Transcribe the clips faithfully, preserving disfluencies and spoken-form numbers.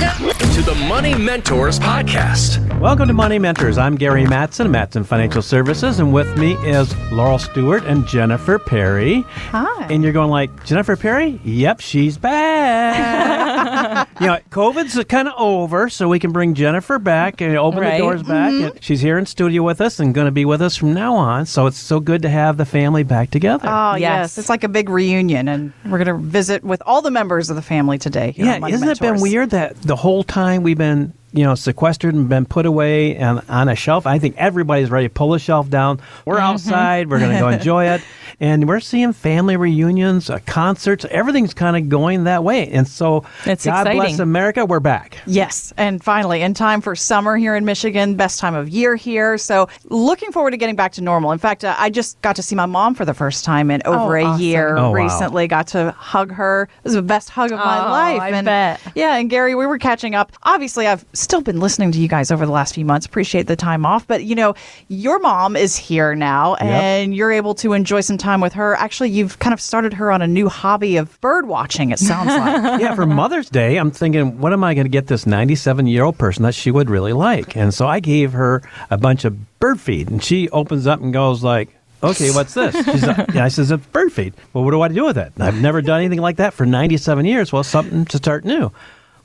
Welcome to the Money Mentors podcast. Welcome to Money Mentors. I'm Gary Mattson, Mattson Financial Services, and with me is Laurel Stewart and Jennifer Perry. Hi. And you're going like, Jennifer Perry? Yep, she's back. You know, COVID's kind of over, so we can bring Jennifer back and open right. the doors back. Mm-hmm. And she's here in studio with us and going to be with us from now on, so it's so good to have the family back together. Oh, yes. yes. It's like a big reunion, and we're going to visit with all the members of the family today. Yeah, isn't Mentors. It been weird that the whole time we've been, you know, sequestered and been put away and on a shelf? I think everybody's ready to pull the shelf down. We're mm-hmm. outside. We're going to go enjoy it. And we're seeing family reunions, uh, concerts. Everything's kind of going that way. And so, it's God exciting. Bless America, we're back. Yes. And finally, in time for summer here in Michigan, best time of year here. So, looking forward to getting back to normal. In fact, uh, I just got to see my mom for the first time in over oh, a awesome. year oh, recently. Wow. Got to hug her. It was the best hug of oh, my life. I and, bet. Yeah. And Gary, we were catching up. Obviously, I've still been listening to you guys over the last few months. Appreciate the time off. But, you know, your mom is here now, and yep. you're able to enjoy some time with her. Actually, you've kind of started her on a new hobby of bird watching, it sounds like. Yeah, for Mother's Day, I'm thinking, what am I going to get this ninety-seven-year-old person that she would really like? And so I gave her a bunch of bird feed, and she opens up and goes like, okay, what's this? She's like, and I says, it's bird feed. Well, what do I do with it? I've never done anything like that for ninety-seven years. Well, something to start new.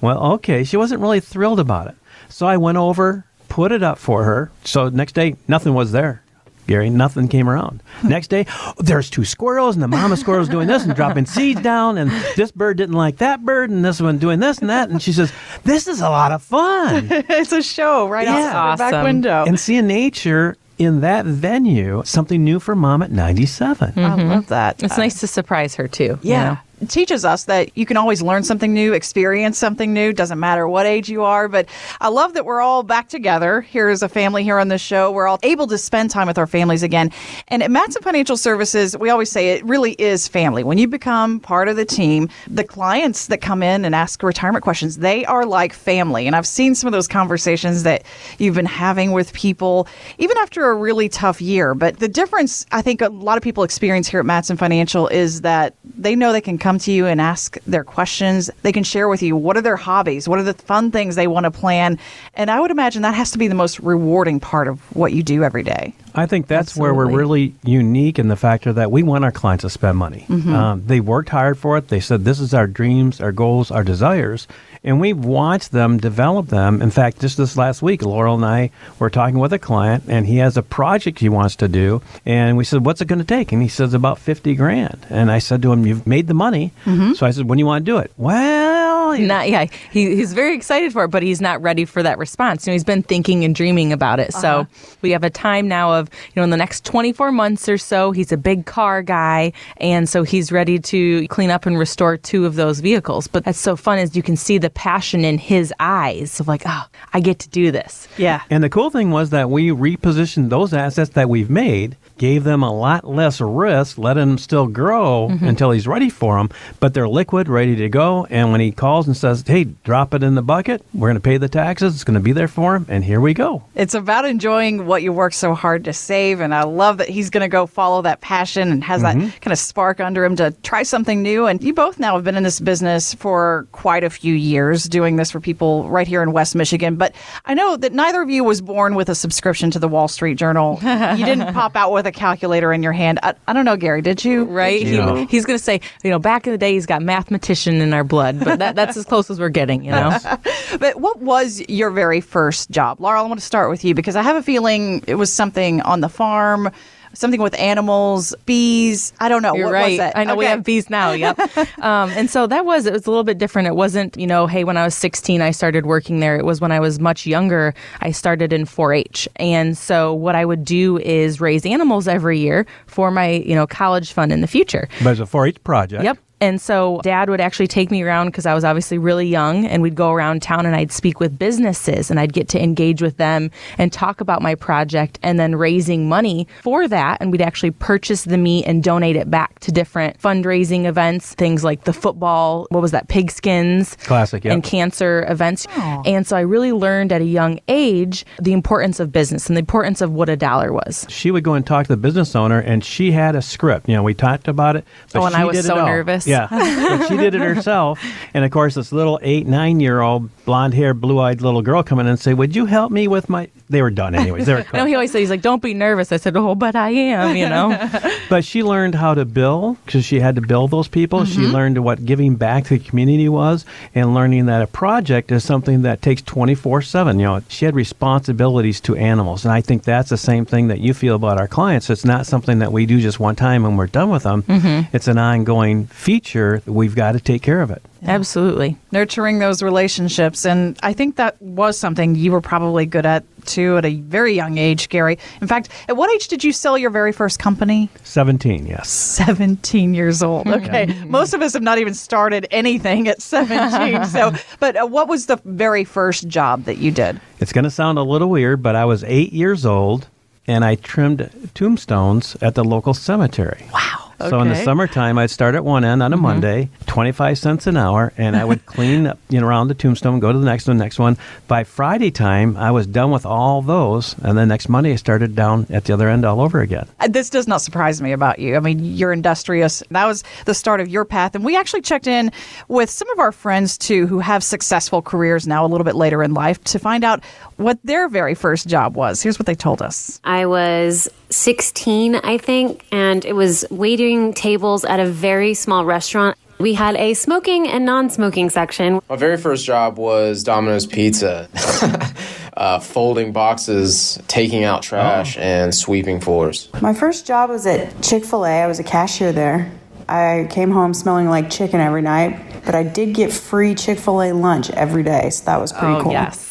Well, okay. She wasn't really thrilled about it. So I went over, put it up for her. So next day, nothing was there. Gary, nothing came around. Next day, oh, there's two squirrels, and the mama squirrel's doing this and dropping seeds down, and this bird didn't like that bird, and this one doing this and that. And she says, this is a lot of fun. It's a show right yeah. outside awesome. Her back window. And seeing nature in that venue, something new for Mom at ninety-seven. Mm-hmm. I love that. It's uh, nice to surprise her, too. Yeah. You know? Teaches us that you can always learn something new, experience something new, doesn't matter what age you are. But I love that we're all back together here as a family here on this show. We're all able to spend time with our families again. And at Mattson Financial Services, we always say it really is family. When you become part of the team, the clients that come in and ask retirement questions, they are like family. And I've seen some of those conversations that you've been having with people, even after a really tough year. But the difference I think a lot of people experience here at Mattson Financial is that they know they can come to you and ask their questions. They can share with you what are their hobbies, what are the fun things they want to plan. And I would imagine that has to be the most rewarding part of what you do every day. I think that's Absolutely. Where we're really unique in the factor that we want our clients to spend money. Mm-hmm. Um, they worked hard for it. They said, this is our dreams, our goals, our desires. And we watched them develop them. In fact, just this last week, Laurel and I were talking with a client, and he has a project he wants to do. And we said, what's it going to take? And he says, about fifty grand. And I said to him, you've made the money. Mm-hmm. So I said, when do you want to do it? Well, not, yeah, he, he's very excited for it, but he's not ready for that response. You know, he's been thinking and dreaming about it. Uh-huh. So we have a time now of Of, you know, in the next twenty-four months or so, he's a big car guy, and so he's ready to clean up and restore two of those vehicles. But that's so fun is you can see the passion in his eyes of like, oh, I get to do this. Yeah. And the cool thing was that we repositioned those assets that we've made, gave them a lot less risk, let him still grow mm-hmm. until he's ready for them, but they're liquid, ready to go. And when he calls and says, hey, drop it in the bucket, we're going to pay the taxes, it's going to be there for him, and here we go. It's about enjoying what you work so hard to save, and I love that he's going to go follow that passion and has mm-hmm. that kind of spark under him to try something new. And you both now have been in this business for quite a few years, doing this for people right here in West Michigan. But I know that neither of you was born with a subscription to the Wall Street Journal. You didn't pop out with a calculator in your hand. I, I don't know, Gary, did you? Right? You know. he, he's going to say, you know, back in the day, he's got mathematician in our blood, but that, that's as close as we're getting, you know? But what was your very first job? Laurel, I want to start with you because I have a feeling it was something on the farm, something with animals, bees. I don't know. You're what right. was that? I know okay. we have bees now. Yep. um, and so that was, it was a little bit different. It wasn't, you know, hey, when I was sixteen, I started working there. It was when I was much younger, I started in four H. And so what I would do is raise animals every year for my, you know, college fund in the future. But it was a four H project. Yep. And so Dad would actually take me around because I was obviously really young, and we'd go around town and I'd speak with businesses and I'd get to engage with them and talk about my project and then raising money for that. And we'd actually purchase the meat and donate it back to different fundraising events, things like the football, what was that, pigskins, classic, yep. and cancer events. Aww. And so I really learned at a young age the importance of business and the importance of what a dollar was. She would go and talk to the business owner, and she had a script. You know, we talked about it. But oh, and she I was did so nervous. Yeah. Yeah, but she did it herself. And, of course, this little eight, nine-year-old, blonde-haired, blue-eyed little girl coming in and say, would you help me with my... They were done anyways. They were no, he always said, he's like, don't be nervous. I said, oh, but I am, you know. But she learned how to bill because she had to bill those people. Mm-hmm. She learned what giving back to the community was and learning that a project is something that takes twenty-four seven. You know, she had responsibilities to animals. And I think that's the same thing that you feel about our clients. It's not something that we do just one time and we're done with them. Mm-hmm. It's an ongoing feature. We've got to take care of it. Absolutely. Nurturing those relationships. And I think that was something you were probably good at, too, at a very young age, Gary. In fact, at what age did you sell your very first company? seventeen, yes. seventeen years old. Okay. Yeah. Most of us have not even started anything at seventeen. So, but uh, what was the very first job that you did? It's going to sound a little weird, but I was eight years old, and I trimmed tombstones at the local cemetery. Wow. So okay. In the summertime, I'd start at one end on a mm-hmm. Monday, twenty-five cents an hour, and I would clean up, you know, around the tombstone, go to the next one, next one. By Friday time, I was done with all those, and then next Monday, I started down at the other end all over again. This does not surprise me about you. I mean, you're industrious. That was the start of your path, and we actually checked in with some of our friends, too, who have successful careers now a little bit later in life to find out what their very first job was. Here's what they told us. I was sixteen, I think, and it was waiting tables at a very small restaurant. We had a smoking and non-smoking section. My very first job was Domino's Pizza, uh, folding boxes, taking out trash, oh. and sweeping floors. My first job was at Chick-fil-A. I was a cashier there. I came home smelling like chicken every night, but I did get free Chick-fil-A lunch every day, so that was pretty oh, cool. Yes.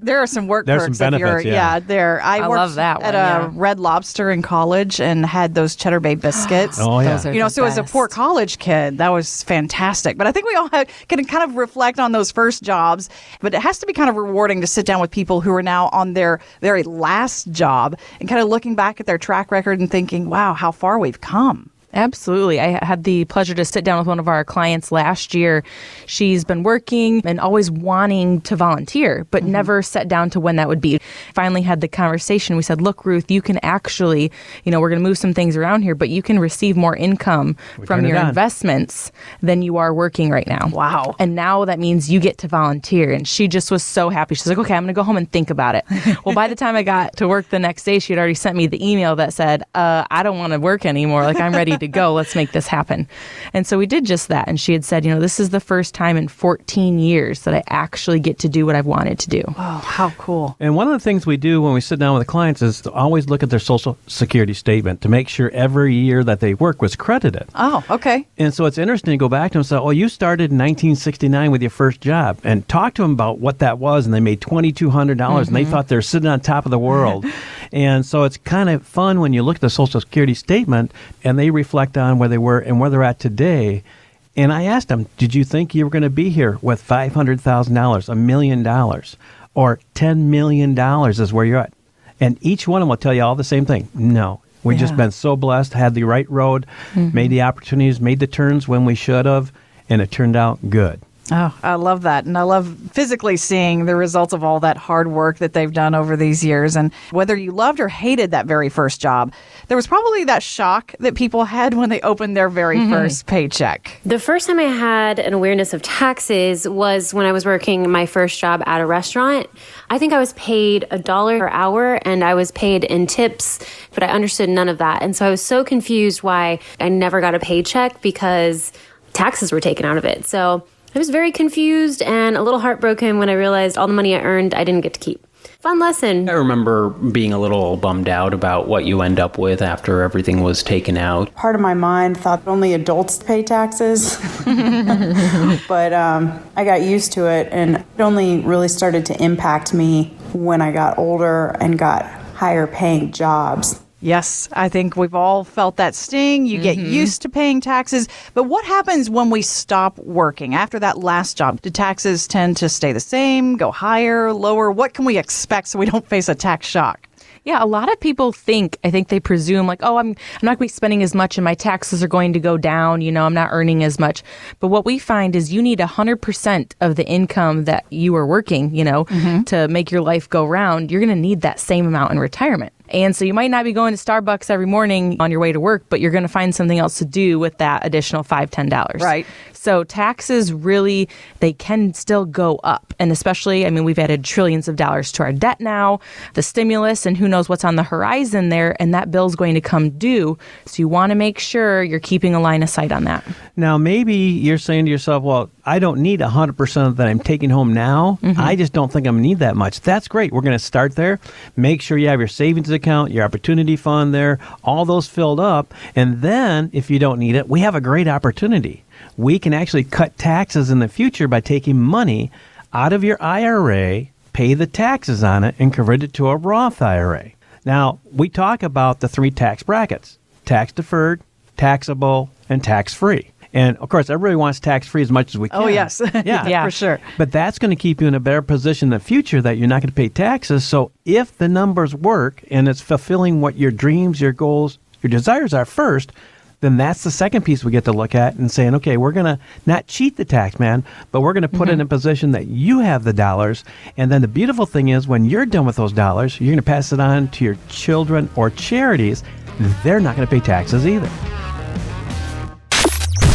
There are some work There's perks. Some benefits, yeah. yeah, there. I, I worked love that one, at a yeah. Red Lobster in college and had those Cheddar Bay biscuits. oh yeah, those are you know. So best. As a poor college kid, that was fantastic. But I think we all have, can kind of reflect on those first jobs. But it has to be kind of rewarding to sit down with people who are now on their very last job and kind of looking back at their track record and thinking, "Wow, how far we've come." Absolutely. I had the pleasure to sit down with one of our clients last year. She's been working and always wanting to volunteer, but mm-hmm. never set down to when that would be. Finally had the conversation. We said, look, Ruth, you can actually, you know, we're going to move some things around here, but you can receive more income we from your investments than you are working right now. Wow. And now that means you get to volunteer. And she just was so happy. She's like, okay, I'm going to go home and think about it. Well, by the time I got to work the next day, she had already sent me the email that said, uh, I don't want to work anymore. Like, I'm ready to to go. Let's make this happen. And so we did just that. And she had said, you know, this is the first time in fourteen years that I actually get to do what I've wanted to do. Oh, how cool. And one of the things we do when we sit down with the clients is to always look at their Social Security statement to make sure every year that they work was credited. Oh, okay. And so it's interesting to go back to them and say, oh, you started in nineteen sixty-nine with your first job, and talk to them about what that was. And they made twenty-two hundred dollars mm-hmm. and they thought they were sitting on top of the world. And so it's kind of fun when you look at the Social Security statement and they reflect on where they were and where they're at today. And I asked them, did you think you were going to be here with five hundred thousand dollars, a million dollars, or ten million dollars is where you're at? And each one of them will tell you all the same thing. No, we've yeah. just been so blessed, had the right road, mm-hmm. made the opportunities, made the turns when we should have, and it turned out good. Oh, I love that. And I love physically seeing the results of all that hard work that they've done over these years. And whether you loved or hated that very first job, there was probably that shock that people had when they opened their very mm-hmm. first paycheck. The first time I had an awareness of taxes was when I was working my first job at a restaurant. I think I was paid a dollar per hour and I was paid in tips, but I understood none of that. And so I was so confused why I never got a paycheck because taxes were taken out of it. So I was very confused and a little heartbroken when I realized all the money I earned, I didn't get to keep. Fun lesson. I remember being a little bummed out about what you end up with after everything was taken out. Part of my mind thought only adults pay taxes, but um, I got used to it, and it only really started to impact me when I got older and got higher paying jobs. Yes, I think we've all felt that sting. You mm-hmm. get used to paying taxes. But what happens when we stop working after that last job? Do taxes tend to stay the same, go higher, lower? What can we expect so we don't face a tax shock? Yeah, a lot of people think, I think they presume like, oh, I'm, I'm not going to be spending as much and my taxes are going to go down. You know, I'm not earning as much. But what we find is you need one hundred percent of the income that you are working, you know, mm-hmm. to make your life go round. You're going to need that same amount in retirement. And so you might not be going to Starbucks every morning on your way to work, but you're going to find something else to do with that additional five dollars, ten dollars. Right. So taxes really, they can still go up. And especially, I mean, we've added trillions of dollars to our debt now, the stimulus, and who knows what's on the horizon there. And that bill's going to come due. So you want to make sure you're keeping a line of sight on that. Now, maybe you're saying to yourself, well, I don't need one hundred percent that I'm taking home now. Mm-hmm. I just don't think I'm going to need that much. That's great. We're going to start there. Make sure you have your savings account, your opportunity fund there, all those filled up. And then if you don't need it, we have a great opportunity. We can actually cut taxes in the future by taking money out of your I R A, pay the taxes on it, and convert it to a Roth I R A. Now, we talk about the three tax brackets, tax deferred, taxable, and tax-free. And, of course, everybody wants tax-free as much as we can. Oh, yes. Yeah, yeah, for sure. But that's going to keep you in a better position in the future that you're not going to pay taxes. So if the numbers work and it's fulfilling what your dreams, your goals, your desires are first, then that's the second piece we get to look at and saying, okay, we're going to not cheat the tax man, but we're going to put mm-hmm. it in a position that you have the dollars. And then the beautiful thing is when you're done with those dollars, you're going to pass it on to your children or charities. They're not going to pay taxes either.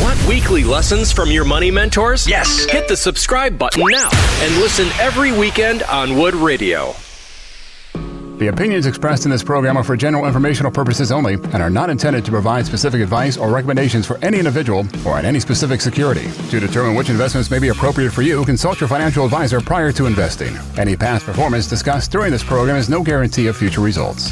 Want weekly lessons from your money mentors? Yes. Hit the subscribe button now and listen every weekend on Wood Radio. The opinions expressed in this program are for general informational purposes only and are not intended to provide specific advice or recommendations for any individual or on any specific security. To determine which investments may be appropriate for you, consult your financial advisor prior to investing. Any past performance discussed during this program is no guarantee of future results.